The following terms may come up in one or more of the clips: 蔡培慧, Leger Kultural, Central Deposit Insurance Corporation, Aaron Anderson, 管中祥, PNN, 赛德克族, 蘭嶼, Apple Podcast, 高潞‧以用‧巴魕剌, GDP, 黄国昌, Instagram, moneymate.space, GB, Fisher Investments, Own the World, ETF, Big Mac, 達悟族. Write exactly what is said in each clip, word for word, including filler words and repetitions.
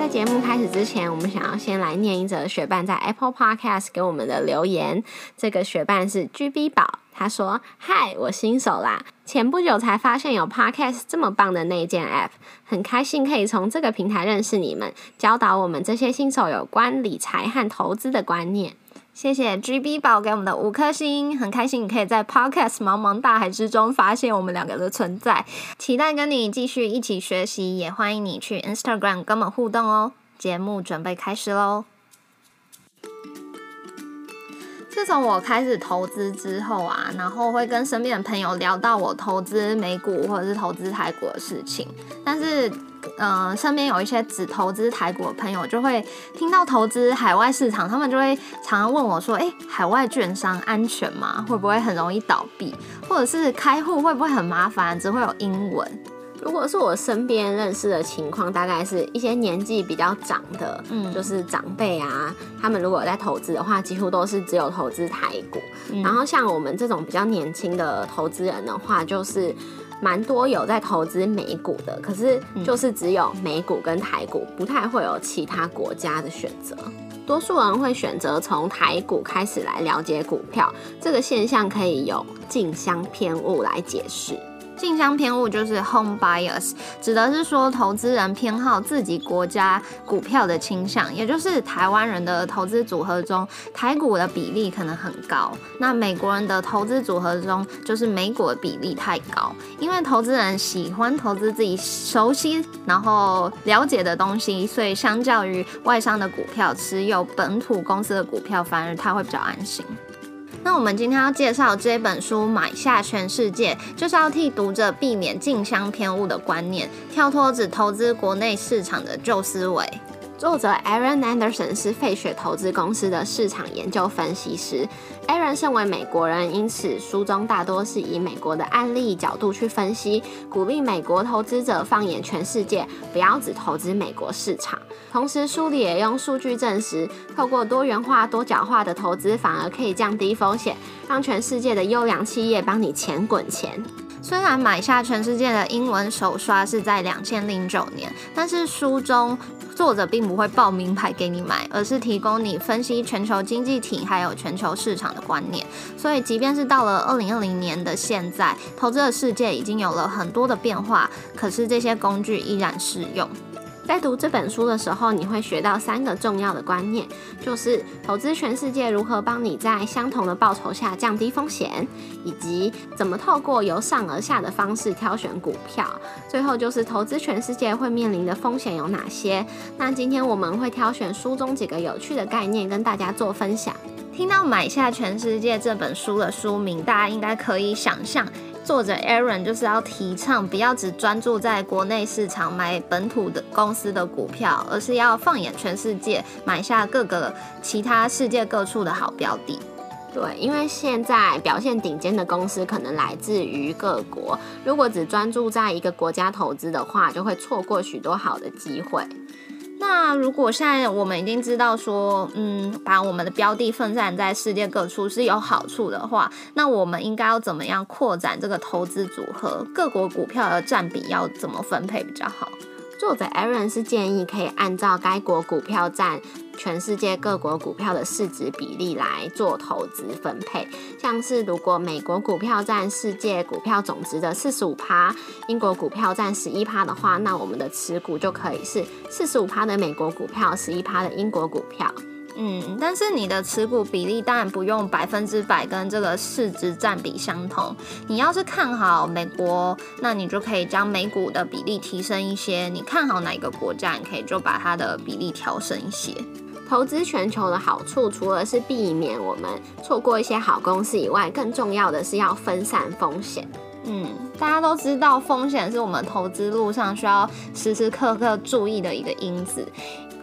在节目开始之前，我们想要先来念一则学伴在 Apple Podcast 给我们的留言。这个学伴是 G B 宝，他说：嗨，我新手啦，前不久才发现有 Podcast 这么棒的内建 App， 很开心可以从这个平台认识你们，教导我们这些新手有关理财和投资的观念。谢谢 G B 宝给我们的五颗星，很开心你可以在 Podcast 茫茫大海之中发现我们两个的存在，期待跟你继续一起学习，也欢迎你去 Instagram 跟我们互动哦。节目准备开始咯。自从我开始投资之后啊，然后会跟身边的朋友聊到我投资美股或者是投资台股的事情，但是呃，身边有一些只投资台股的朋友，就会听到投资海外市场，他们就会常常问我说：“哎、欸，海外券商安全吗？会不会很容易倒闭？或者是开户会不会很麻烦？只会有英文？”如果是我身边认识的情况，大概是一些年纪比较长的，嗯，就是长辈啊，他们如果在投资的话，几乎都是只有投资台股。嗯、然后像我们这种比较年轻的投资人的话，就是。蛮多有在投资美股的，可是就是只有美股跟台股，不太会有其他国家的选择。多数人会选择从台股开始来了解股票，这个现象可以由竞相偏误来解释。竞相偏误就是 home bias， 指的是说投资人偏好自己国家股票的倾向，也就是台湾人的投资组合中台股的比例可能很高，那美国人的投资组合中就是美股的比例太高，因为投资人喜欢投资自己熟悉然后了解的东西，所以相较于外商的股票，持有本土公司的股票反而他会比较安心。那我们今天要介绍这本书《买下全世界》，就是要替读者避免竞相偏误的观念，跳脱只投资国内市场的旧思维。作者 Aaron Anderson 是费雪投资公司的市场研究分析师。 Aaron 身为美国人，因此书中大多是以美国的案例角度去分析，鼓励美国投资者放眼全世界，不要只投资美国市场。同时书里也用数据证实，透过多元化多角化的投资反而可以降低风险，让全世界的优良企业帮你钱滚钱。虽然买下全世界的英文首刷是在二零零九年，但是书中作者并不会报名牌给你买，而是提供你分析全球经济体还有全球市场的观念。所以即便是到了二零二零年的现在，投资的世界已经有了很多的变化，可是这些工具依然适用。在读这本书的时候，你会学到三个重要的观念，就是投资全世界如何帮你在相同的报酬下降低风险，以及怎么透过由上而下的方式挑选股票。最后就是投资全世界会面临的风险有哪些。那今天我们会挑选书中几个有趣的概念跟大家做分享。听到《买下全世界》这本书的书名，大家应该可以想象作者 Aaron 就是要提倡不要只专注在国内市场买本土的公司的股票，而是要放眼全世界，买下各个其他世界各处的好标的。对，因为现在表现顶尖的公司可能来自于各国，如果只专注在一个国家投资的话，就会错过许多好的机会。那如果现在我们已经知道说，嗯，把我们的标的分散在世界各处是有好处的话，那我们应该要怎么样扩展这个投资组合？各国股票的占比要怎么分配比较好？作者 Aaron 是建议可以按照该国股票占全世界各国股票的市值比例来做投资分配，像是如果美国股票占世界股票总值的 百分之四十五， 英国股票占 百分之十一 的话，那我们的持股就可以是 百分之四十五 的美国股票， 百分之十一 的英国股票。嗯，但是你的持股比例当然不用百分之百跟这个市值占比相同，你要是看好美国，那你就可以将美股的比例提升一些，你看好哪一个国家，你可以就把它的比例调升一些。投资全球的好处，除了是避免我们错过一些好公司以外，更重要的是要分散风险。嗯，大家都知道风险是我们投资路上需要时时刻刻注意的一个因子。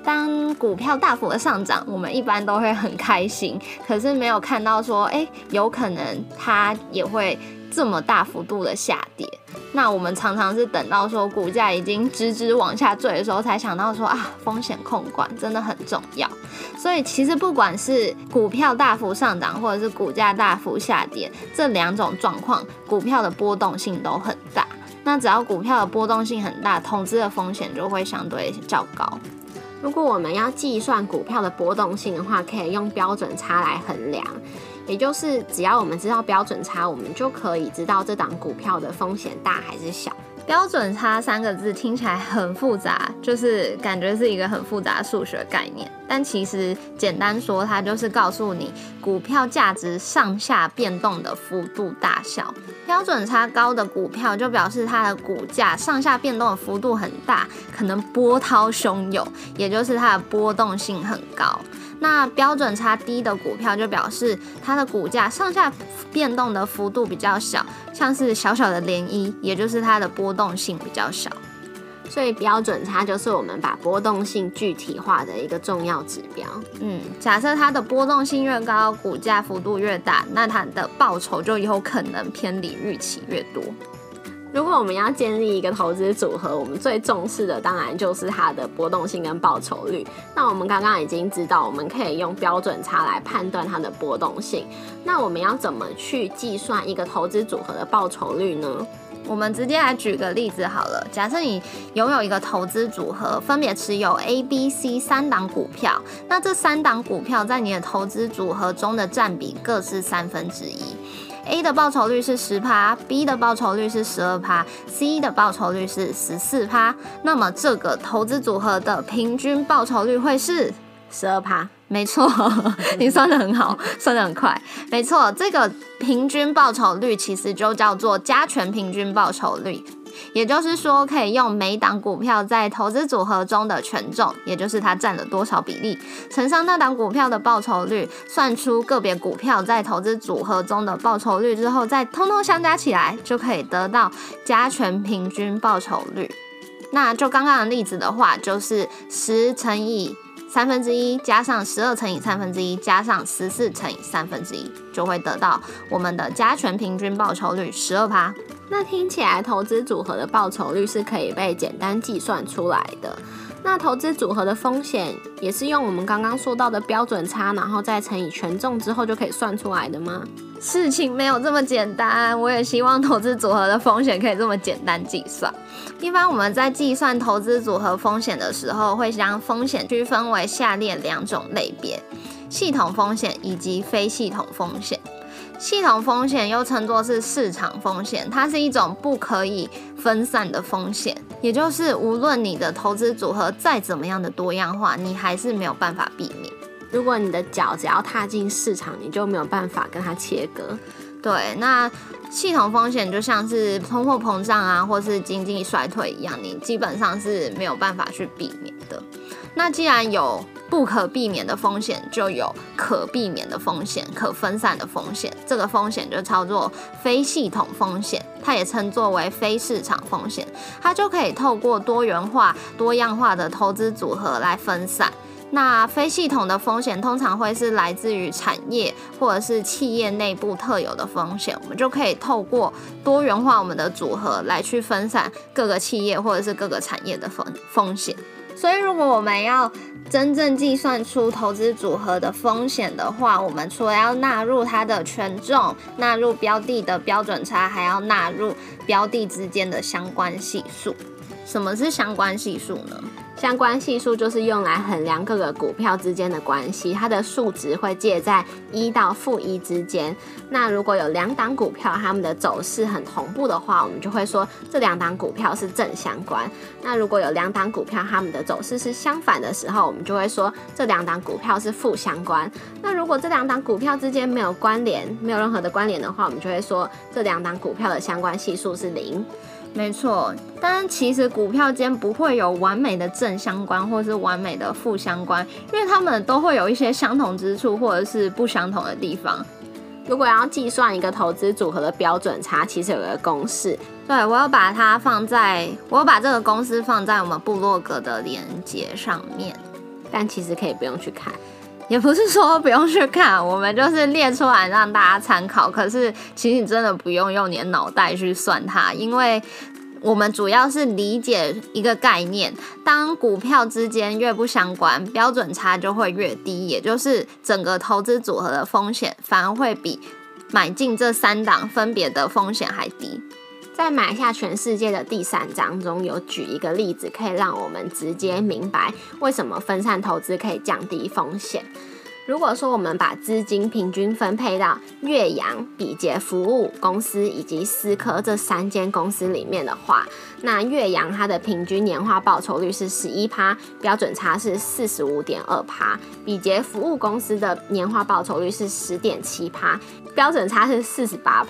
当股票大幅的上涨，我们一般都会很开心，可是没有看到说，哎，有可能它也会这么大幅度的下跌。那我们常常是等到说股价已经直直往下坠的时候，才想到说啊，风险控管真的很重要。所以其实不管是股票大幅上涨，或者是股价大幅下跌，这两种状况，股票的波动性都很大。那只要股票的波动性很大，投资的风险就会相对较高。如果我们要计算股票的波动性的话，可以用标准差来衡量，也就是只要我们知道标准差，我们就可以知道这档股票的风险大还是小。标准差三个字听起来很复杂，就是感觉是一个很复杂的数学概念，但其实简单说，它就是告诉你股票价值上下变动的幅度大小。标准差高的股票就表示它的股价上下变动的幅度很大，可能波涛汹涌，也就是它的波动性很高。那标准差低的股票就表示它的股价上下变动的幅度比较小，像是小小的涟漪，也就是它的波动性比较小。所以标准差就是我们把波动性具体化的一个重要指标。嗯，假设它的波动性越高，股价幅度越大，那它的报酬就有可能偏离预期越多。如果我们要建立一个投资组合，我们最重视的当然就是它的波动性跟报酬率。那我们刚刚已经知道，我们可以用标准差来判断它的波动性。那我们要怎么去计算一个投资组合的报酬率呢？我们直接来举个例子好了，假设你拥有一个投资组合，分别持有 A、B、C 三档股票，那这三档股票在你的投资组合中的占比各是三分之一。A 的报酬率是 百分之十, B 的报酬率是 百分之十二, C 的报酬率是 百分之十四。 那么这个投资组合的平均报酬率会是 百分之十二。没错，你算得很好，算得很快。没错，这个平均报酬率其实就叫做加权平均报酬率，也就是说可以用每档股票在投资组合中的权重，也就是它占了多少比例，乘上那档股票的报酬率，算出个别股票在投资组合中的报酬率之后，再通通相加起来，就可以得到加权平均报酬率。那就刚刚的例子的话，就是十乘以三分之一加上十二乘以三分之一加上十四乘以三分之一，就会得到我们的加权平均报酬率 百分之十二。 那听起来投资组合的报酬率是可以被简单计算出来的。那投资组合的风险也是用我们刚刚说到的标准差，然后再乘以权重之后就可以算出来的吗？事情没有这么简单，我也希望投资组合的风险可以这么简单计算。一般我们在计算投资组合风险的时候，会将风险区分为下列两种类别：系统风险以及非系统风险。系统风险又称作是市场风险，它是一种不可以分散的风险，也就是无论你的投资组合再怎么样的多样化，你还是没有办法避免。如果你的脚只要踏进市场，你就没有办法跟它切割。对，那系统风险就像是通货膨胀啊，或是经济衰退一样，你基本上是没有办法去避免的。那既然有不可避免的风险，就有可避免的风险、可分散的风险，这个风险就叫做非系统风险，它也称作为非市场风险，它就可以透过多元化、多样化的投资组合来分散。那非系统的风险通常会是来自于产业或者是企业内部特有的风险，我们就可以透过多元化我们的组合来去分散各个企业或者是各个产业的风险。所以如果我们要真正计算出投资组合的风险的话，我们除了要纳入它的权重、纳入标的的标准差，还要纳入标的之间的相关系数。什么是相关系数呢？相关系数就是用来衡量各个股票之间的关系，它的数值会介在一到负一之间。那如果有两档股票它们的走势很同步的话，我们就会说这两档股票是正相关。那如果有两档股票它们的走势是相反的时候，我们就会说这两档股票是负相关。那如果这两档股票之间没有关联，没有任何的关联的话，我们就会说这两档股票的相关系数是零。没错，但其实股票间不会有完美的正相关或是完美的负相关，因为它们都会有一些相同之处或者是不相同的地方。如果要计算一个投资组合的标准差，其实有个公式，对，我有把它放在，我有把这个公式放在我们部落格的连结上面，但其实可以不用去看。也不是说不用去看，我们就是列出来让大家参考，可是其实你真的不用用你的脑袋去算它，因为我们主要是理解一个概念，当股票之间越不相关，标准差就会越低，也就是整个投资组合的风险反而会比买进这三档分别的风险还低。在买下全世界的第三章中有举一个例子，可以让我们直接明白为什么分散投资可以降低风险。如果说我们把资金平均分配到越洋、比捷服务公司以及思科这三间公司里面的话，那越洋它的平均年化报酬率是 百分之十一， 标准差是 百分之四十五点二， 比捷服务公司的年化报酬率是 百分之十点七， 标准差是 百分之四十八，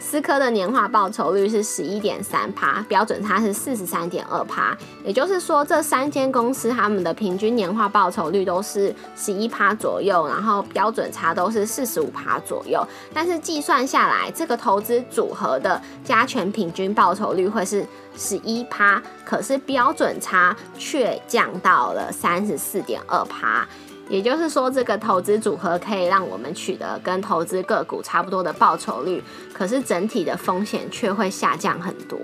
思科的年化报酬率是 百分之十一点三， 标准差是 百分之四十三点二， 也就是说这三间公司他们的平均年化报酬率都是 百分之十一 左右，然后标准差都是 百分之四十五 左右，但是计算下来这个投资组合的加权平均报酬率会是 百分之十一， 可是标准差却降到了 百分之三十四点二，也就是说这个投资组合可以让我们取得跟投资个股差不多的报酬率，可是整体的风险却会下降很多。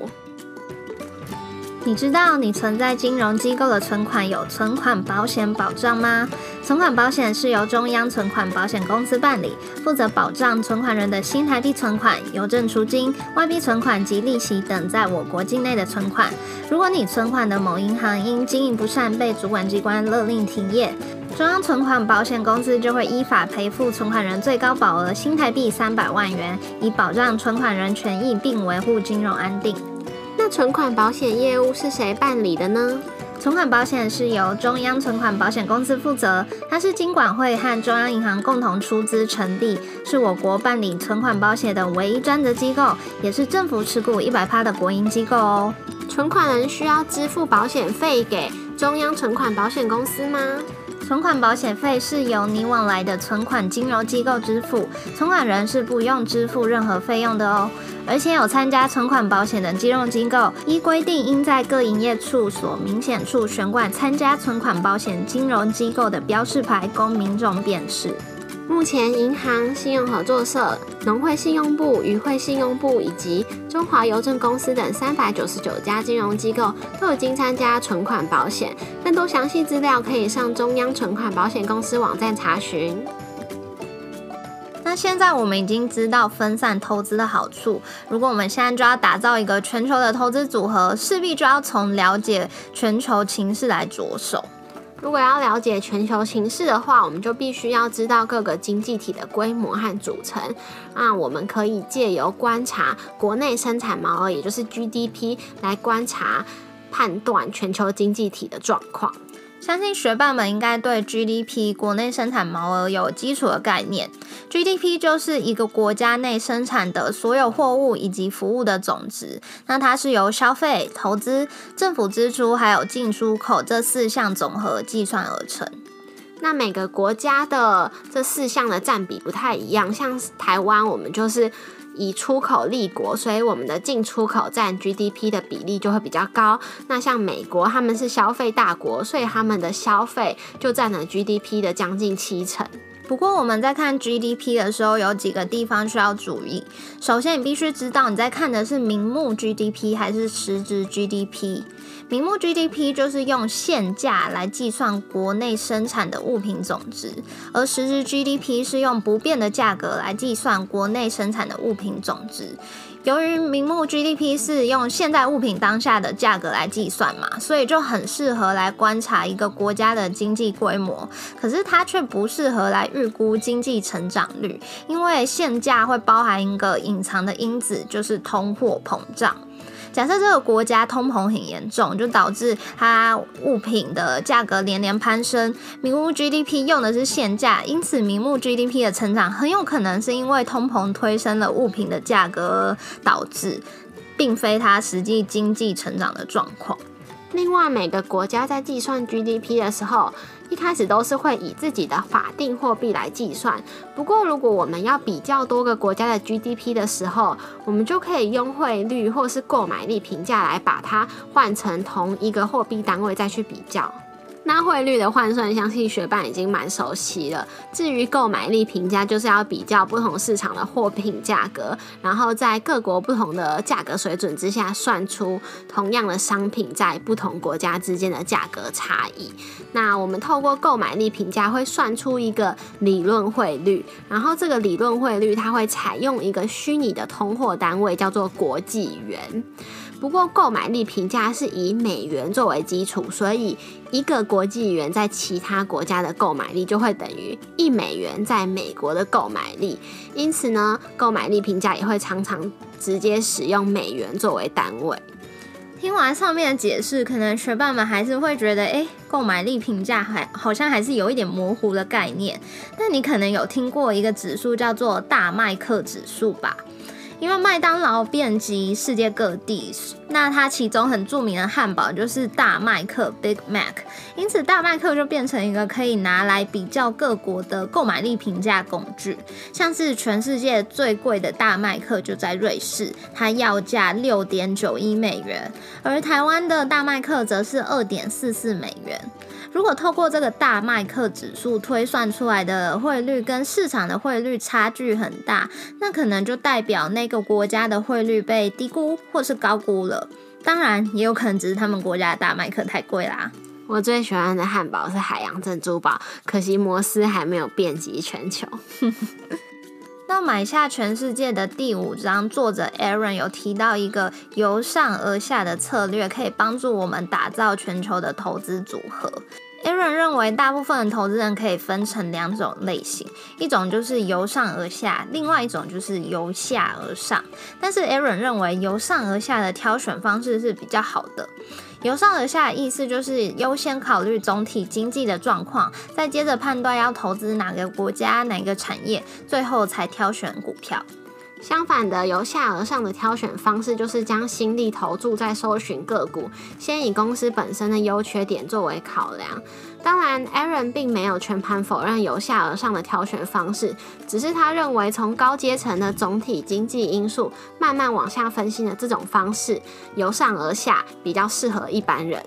你知道你存在金融机构的存款有存款保险保障吗？存款保险是由中央存款保险公司办理，负责保障存款人的新台币存款、邮政储金、外币存款及利息等在我国境内的存款。如果你存款的某银行因经营不善被主管机关勒令停业，中央存款保险公司就会依法赔付存款人最高保额新台币三百万元，以保障存款人权益并维护金融安定。那存款保险业务是谁办理的呢？存款保险是由中央存款保险公司负责，它是金管会和中央银行共同出资成立，是我国办理存款保险的唯一专责机构，也是政府持股 百分之百 的国营机构哦。存款人需要支付保险费给中央存款保险公司吗？存款保险费是由你往来的存款金融机构支付，存款人是不用支付任何费用的哦。而且有参加存款保险的金融机构，依规定应在各营业处所明显处悬挂参加存款保险金融机构的标示牌，供民众辨识。目前银行、信用合作社、农会信用部、渔会信用部以及中华邮政公司等三百九十九家金融机构都已经参加存款保险，更多详细资料可以上中央存款保险公司网站查询。那现在我们已经知道分散投资的好处，如果我们现在就要打造一个全球的投资组合，势必就要从了解全球情势来着手。如果要了解全球形势的话，我们就必须要知道各个经济体的规模和组成。那我们可以借由观察国内生产毛额，也就是 G D P， 来观察判断全球经济体的状况。相信学伴们应该对 G D P 国内生产毛额有基础的概念。G D P 就是一个国家内生产的所有货物以及服务的总值，那它是由消费、投资、政府支出还有进出口这四项总和计算而成。那每个国家的这四项的占比不太一样，像台湾我们就是以出口立国，所以我们的进出口占 G D P 的比例就会比较高。那像美国他们是消费大国，所以他们的消费就占了 G D P 的将近七成。不过我们在看 G D P 的时候有几个地方需要注意。首先你必须知道你在看的是名目 G D P 还是实质 G D P。 名目 G D P 就是用现价来计算国内生产的物品总值，而实质 G D P 是用不变的价格来计算国内生产的物品总值。由于名目 G D P 是用现在物品当下的价格来计算嘛，所以就很适合来观察一个国家的经济规模，可是它却不适合来预估经济成长率，因为现价会包含一个隐藏的因子，就是通货膨胀。假设这个国家通膨很严重，就导致它物品的价格连连攀升，名目 G D P 用的是现价，因此名目 G D P 的成长很有可能是因为通膨推升了物品的价格导致，并非它实际经济成长的状况。另外每个国家在计算 G D P 的时候，一开始都是会以自己的法定货币来计算，不过如果我们要比较多个国家的 G D P 的时候，我们就可以用汇率或是购买力评价来把它换成同一个货币单位再去比较。那汇率的换算，相信学伴已经蛮熟悉了。至于购买力评价，就是要比较不同市场的货品价格，然后在各国不同的价格水准之下，算出同样的商品在不同国家之间的价格差异。那我们透过购买力评价会算出一个理论汇率，然后这个理论汇率它会采用一个虚拟的通货单位，叫做国际元。不过购买力评价是以美元作为基础，所以一个国际元在其他国家的购买力就会等于一美元在美国的购买力。因此呢，购买力评价也会常常直接使用美元作为单位。听完上面的解释，可能学伴们还是会觉得，哎，购买力评价还好像还是有一点模糊的概念。那你可能有听过一个指数叫做大麦克指数吧？因为麦当劳遍及世界各地，那它其中很著名的汉堡就是大麦克 Big Mac， 因此大麦克就变成一个可以拿来比较各国的购买力评价工具。像是全世界最贵的大麦克就在瑞士，它要价 六点九一 美元，而台湾的大麦克则是 二点四四 美元。如果透过这个大麦克指数推算出来的汇率跟市场的汇率差距很大，那可能就代表那个国家的汇率被低估或是高估了。当然，也有可能只是他们国家的大麦克太贵啦。我最喜欢的汉堡是海洋珍珠堡，可惜摩斯还没有遍及全球。那买下全世界的第五章，作者 Aaron 有提到一个由上而下的策略，可以帮助我们打造全球的投资组合。Aaron 认为大部分的投资人可以分成两种类型，一种就是由上而下，另外一种就是由下而上。但是 Aaron 认为由上而下的挑选方式是比较好的。由上而下的意思就是优先考虑总体经济的状况，再接着判断要投资哪个国家、哪个产业，最后才挑选股票。相反的，由下而上的挑选方式就是将心力投注在搜寻个股，先以公司本身的优缺点作为考量。当然 Aaron 并没有全盘否认由下而上的挑选方式，只是他认为从高阶层的总体经济因素慢慢往下分析的这种方式，由上而下比较适合一般人。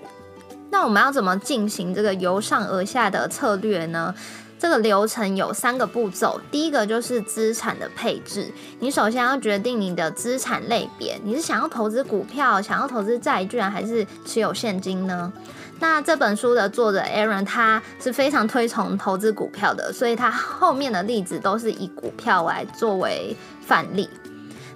那我们要怎么进行这个由上而下的策略呢？这个流程有三个步骤，第一个就是资产的配置，你首先要决定你的资产类别，你是想要投资股票、想要投资债券，还是持有现金呢？那这本书的作者 Aaron 他是非常推崇投资股票的，所以他后面的例子都是以股票来作为范例。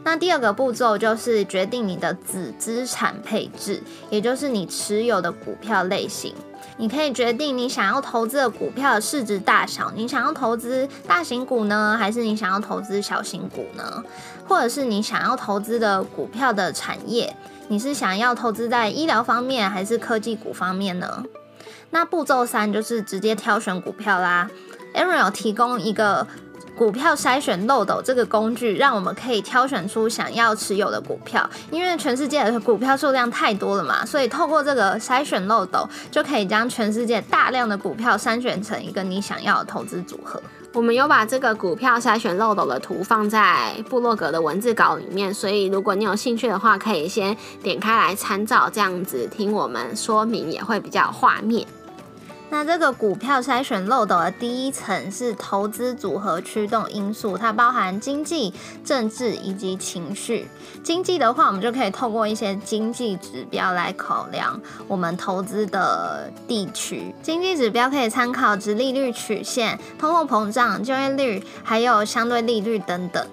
那第二个步骤就是决定你的子资产配置，也就是你持有的股票类型。你可以决定你想要投资的股票的市值大小，你想要投资大型股呢，还是你想要投资小型股呢？或者是你想要投资的股票的产业，你是想要投资在医疗方面还是科技股方面呢？那步骤三就是直接挑选股票啦。 Aaron 有提供一个股票筛选漏斗这个工具，让我们可以挑选出想要持有的股票，因为全世界的股票数量太多了嘛，所以透过这个筛选漏斗就可以将全世界大量的股票筛选成一个你想要的投资组合。我们有把这个股票筛选漏斗的图放在部落格的文字稿里面，所以如果你有兴趣的话，可以先点开来参照，这样子听我们说明也会比较有画面。那这个股票筛选漏斗的第一层是投资组合驱动因素，它包含经济、政治以及情绪。经济的话，我们就可以透过一些经济指标来考量我们投资的地区。经济指标可以参考殖利率曲线、通货膨胀、就业率，还有相对利率等等。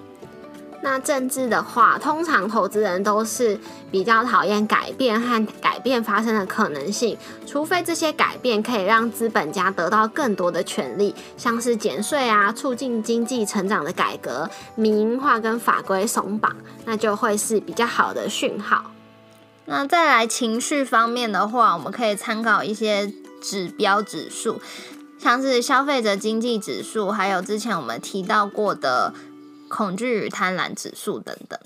那政治的话，通常投资人都是比较讨厌改变和改变发生的可能性，除非这些改变可以让资本家得到更多的权利，像是减税啊、促进经济成长的改革、民营化跟法规松绑，那就会是比较好的讯号。那再来情绪方面的话，我们可以参考一些指标指数，像是消费者经济指数，还有之前我们提到过的恐惧与贪婪指数等等。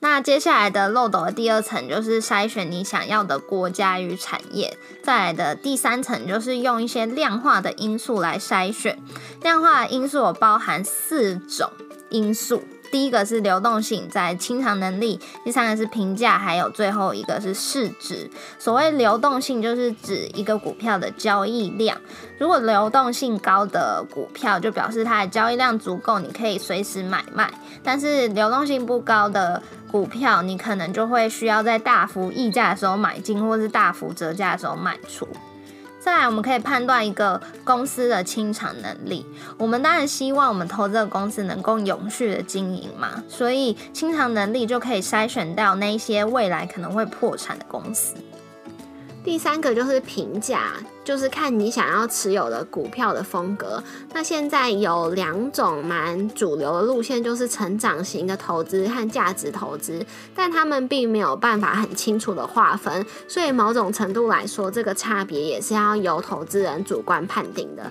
那接下来的漏斗的第二层就是筛选你想要的国家与产业，再来的第三层就是用一些量化的因素来筛选。量化的因素有包含四种因素，第一个是流动性，再清偿能力，第三个是评价，还有最后一个是市值。所谓流动性就是指一个股票的交易量，如果流动性高的股票就表示它的交易量足够，你可以随时买卖，但是流动性不高的股票你可能就会需要在大幅溢价的时候买进，或是大幅折价的时候卖出。再来，我们可以判断一个公司的清偿能力。我们当然希望我们投资的公司能够永续的经营嘛，所以清偿能力就可以筛选掉那一些未来可能会破产的公司。第三个就是评价，就是看你想要持有的股票的风格。那现在有两种蛮主流的路线，就是成长型的投资和价值投资，但他们并没有办法很清楚的划分，所以某种程度来说，这个差别也是要由投资人主观判定的。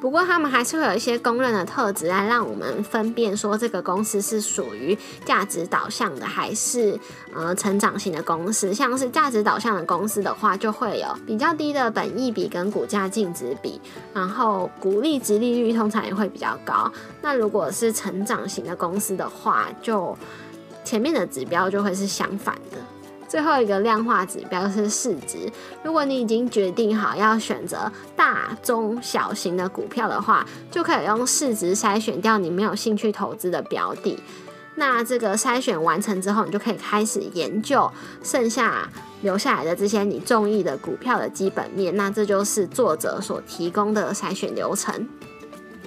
不过他们还是会有一些公认的特质来让我们分辨说这个公司是属于价值导向的还是呃成长型的公司。像是价值导向的公司的话，就会有比较低的本益比跟股价净值比，然后股利殖利率通常也会比较高。那如果是成长型的公司的话，就前面的指标就会是相反的。最后一个量化指标是市值，如果你已经决定好要选择大中小型的股票的话，就可以用市值筛选掉你没有兴趣投资的标的。那这个筛选完成之后，你就可以开始研究剩下留下来的这些你中意的股票的基本面，那这就是作者所提供的筛选流程。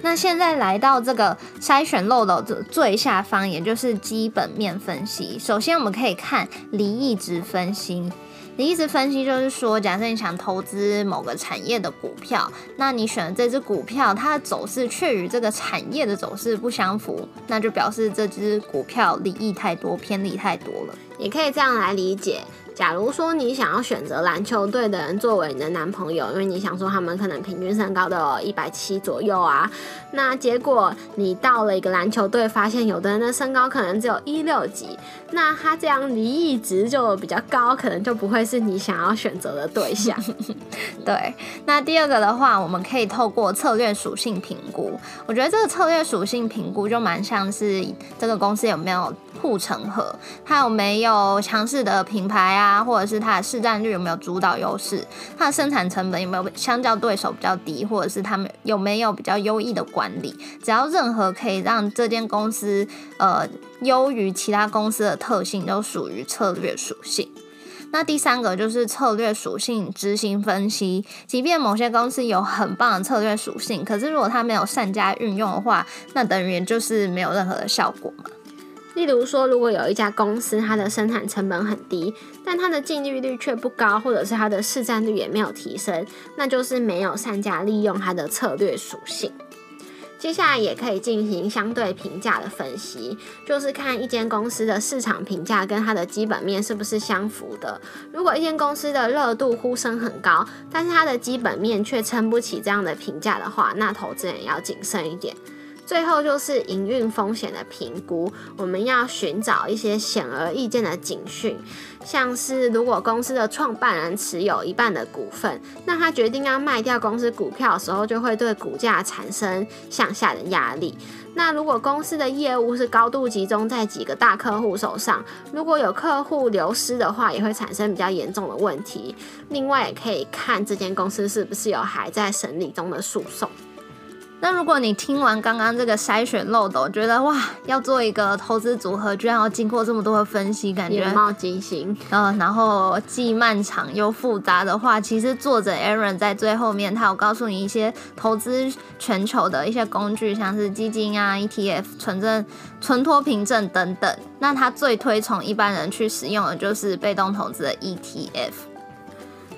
那现在来到这个筛选漏斗的最下方，也就是基本面分析。首先我们可以看离异值分析。离异值分析就是说，假设你想投资某个产业的股票，那你选的这只股票它的走势却与这个产业的走势不相符，那就表示这只股票离异太多，偏离太多了。也可以这样来理解，假如说你想要选择篮球队的人作为你的男朋友，因为你想说他们可能平均身高都有一百七十左右啊，那结果你到了一个篮球队，发现有的人的身高可能只有一百六十几，那他这样离异值就比较高，可能就不会是你想要选择的对象。对，那第二个的话，我们可以透过策略属性评估。我觉得这个策略属性评估就蛮像是这个公司有没有护城河，它有没有强势的品牌啊，或者是它的市占率有没有主导优势，它的生产成本有没有相较对手比较低，或者是它们有没有比较优异的管理。只要任何可以让这间公司呃优于其他公司的特性，都属于策略属性。那第三个就是策略属性执行分析。即便某些公司有很棒的策略属性，可是如果它没有善加运用的话，那等于就是没有任何的效果嘛。例如说，如果有一家公司它的生产成本很低，但它的净利率却不高，或者是它的市占率也没有提升，那就是没有善加利用它的策略属性。接下来也可以进行相对评价的分析，就是看一间公司的市场评价跟它的基本面是不是相符的。如果一间公司的热度呼声很高，但是它的基本面却撑不起这样的评价的话，那投资人也要谨慎一点。最后就是营运风险的评估，我们要寻找一些显而易见的警讯，像是如果公司的创办人持有一半的股份，那他决定要卖掉公司股票的时候，就会对股价产生向下的压力。那如果公司的业务是高度集中在几个大客户手上，如果有客户流失的话，也会产生比较严重的问题。另外，也可以看这间公司是不是有还在审理中的诉讼。那如果你听完刚刚这个筛选漏斗，觉得哇，要做一个投资组合，居然要经过这么多的分析，感觉眼冒金星，嗯，然后既漫长又复杂的话，其实作者 Aaron 在最后面，他有告诉你一些投资全球的一些工具，像是基金啊、E T F、存证、存托凭证等等。那他最推崇一般人去使用的就是被动投资的 E T F。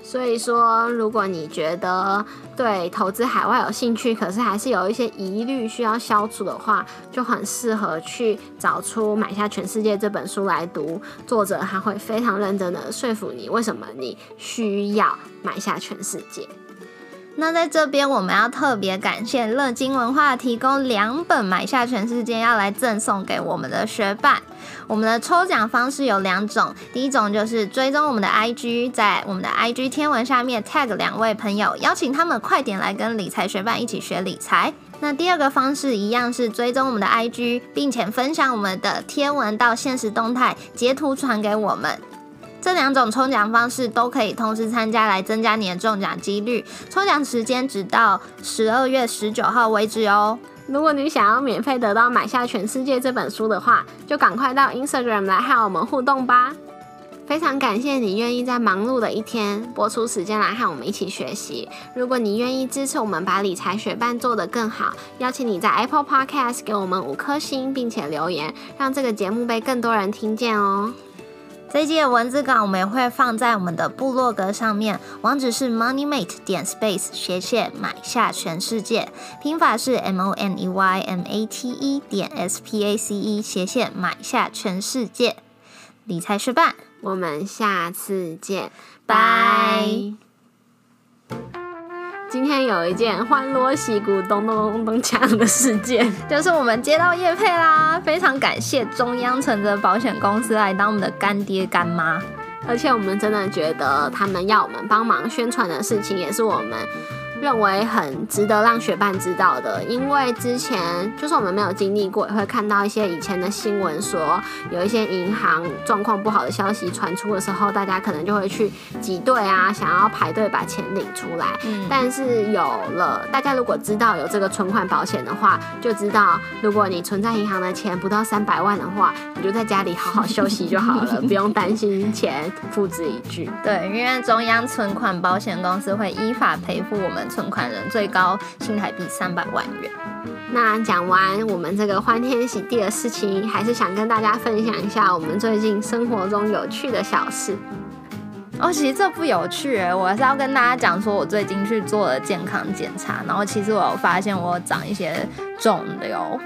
所以说，如果你觉得对投资海外有兴趣，可是还是有一些疑虑需要消除的话，就很适合去找出《买下全世界》这本书来读。作者他会非常认真的说服你，为什么你需要买下全世界。那在这边我们要特别感谢乐金文化提供两本买下全世界要来赠送给我们的学伴。我们的抽奖方式有两种，第一种就是追踪我们的 I G， 在我们的 I G 天文下面 tag 两位朋友，邀请他们快点来跟理财学伴一起学理财。那第二个方式一样是追踪我们的 I G， 并且分享我们的贴文到限时动态，截图传给我们。这两种抽奖方式都可以同时参加，来增加你的中奖几率。抽奖时间直到十二月十九号为止哦。如果你想要免费得到《买下全世界》这本书的话，就赶快到 Instagram 来和我们互动吧。非常感谢你愿意在忙碌的一天播出时间来和我们一起学习。如果你愿意支持我们把理财学伴做得更好，邀请你在 Apple Podcast 给我们五颗星，并且留言，让这个节目被更多人听见哦。这一集的文字稿我们也会放在我们的部落格上面，网址是 moneymate.space 斜线买下全世界，拼法是 moneymate 点 space 斜线买下全世界。理财学伴，我们下次见，拜。今天有一件欢乐喜鼓咚咚咚咚锵的事件，就是我们接到业配啦，非常感谢中央承德保险公司来当我们的干爹干妈，而且我们真的觉得他们要我们帮忙宣传的事情，也是我们认为很值得让学伴知道的，因为之前就是我们没有经历过，也会看到一些以前的新闻说有一些银行状况不好的消息传出的时候，大家可能就会去挤兑啊，想要排队把钱领出来、嗯、但是有了大家如果知道有这个存款保险的话，就知道如果你存在银行的钱不到三百万的话，你就在家里好好休息就好了不用担心钱付之一炬。对，因为中央存款保险公司会依法赔付我们存款人最高新台币三百万元。那讲完我们这个欢天喜地的事情，还是想跟大家分享一下我们最近生活中有趣的小事。哦，其实这不有趣耶，我是要跟大家讲说我最近去做了健康检查，然后其实我有发现我有长一些肿瘤。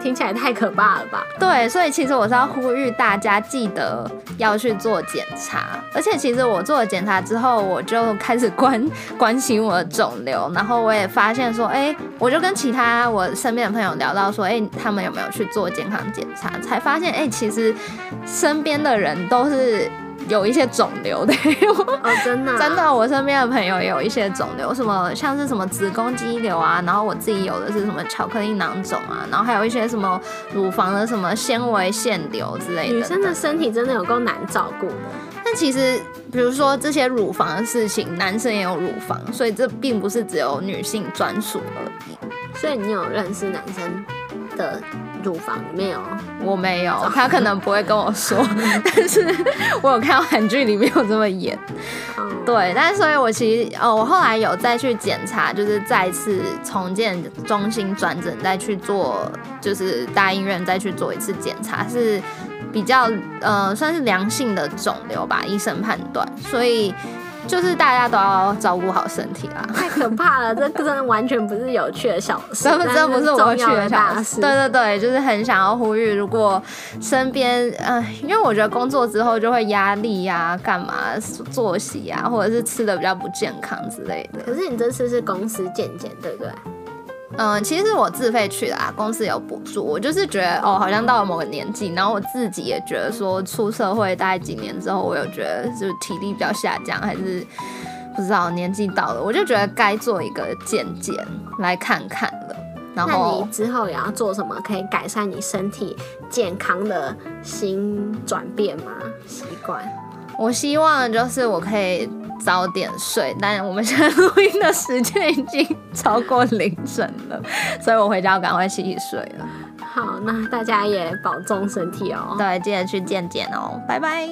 听起来太可怕了吧？对，所以其实我是要呼吁大家记得要去做检查，而且其实我做了检查之后，我就开始关关心我的肿瘤，然后我也发现说，哎、欸，我就跟其他我身边的朋友聊到说，哎、欸，他们有没有去做健康检查？才发现，哎、欸，其实身边的人都是有一些肿瘤的哦，真的、啊、真的，我身边的朋友也有一些肿瘤，什么像是什么子宫肌瘤啊，然后我自己有的是什么巧克力囊肿啊，然后还有一些什么乳房的什么纤维腺瘤之类的。女生的身体真的有够难照顾的，但其实比如说这些乳房的事情，男生也有乳房，所以这并不是只有女性专属而已。所以你有认识男生的乳房里面有？我没有，他可能不会跟我说但是我有看到韩剧里面有这么演、嗯、对，但所以我其实、哦、我后来有再去检查，就是再次重建中心转诊，再去做就是大医院再去做一次检查，是比较呃算是良性的肿瘤吧，医生判断，所以就是大家都要照顾好身体啦。太可怕了，这真的完全不是有趣的小事，这不是我趣的小事。对对对，就是很想要呼吁，如果身边、呃、因为我觉得工作之后就会压力啊，干嘛作息啊，或者是吃的比较不健康之类的。可是你这次是公司健检对不对？嗯，其实我自费去的啦，公司有补助。我就是觉得哦，好像到了某个年纪，然后我自己也觉得说，出社会大概几年之后，我有觉得就是体力比较下降，还是不知道年纪到了，我就觉得该做一个健检来看看了。然后那你之后也要做什么可以改善你身体健康的新转变吗？习惯？我希望就是我可以早点睡，但我们现在录音的时间已经超过凌晨了，所以我回家要赶快洗洗睡了。好，那大家也保重身体哦。对，记得去健检哦，拜拜。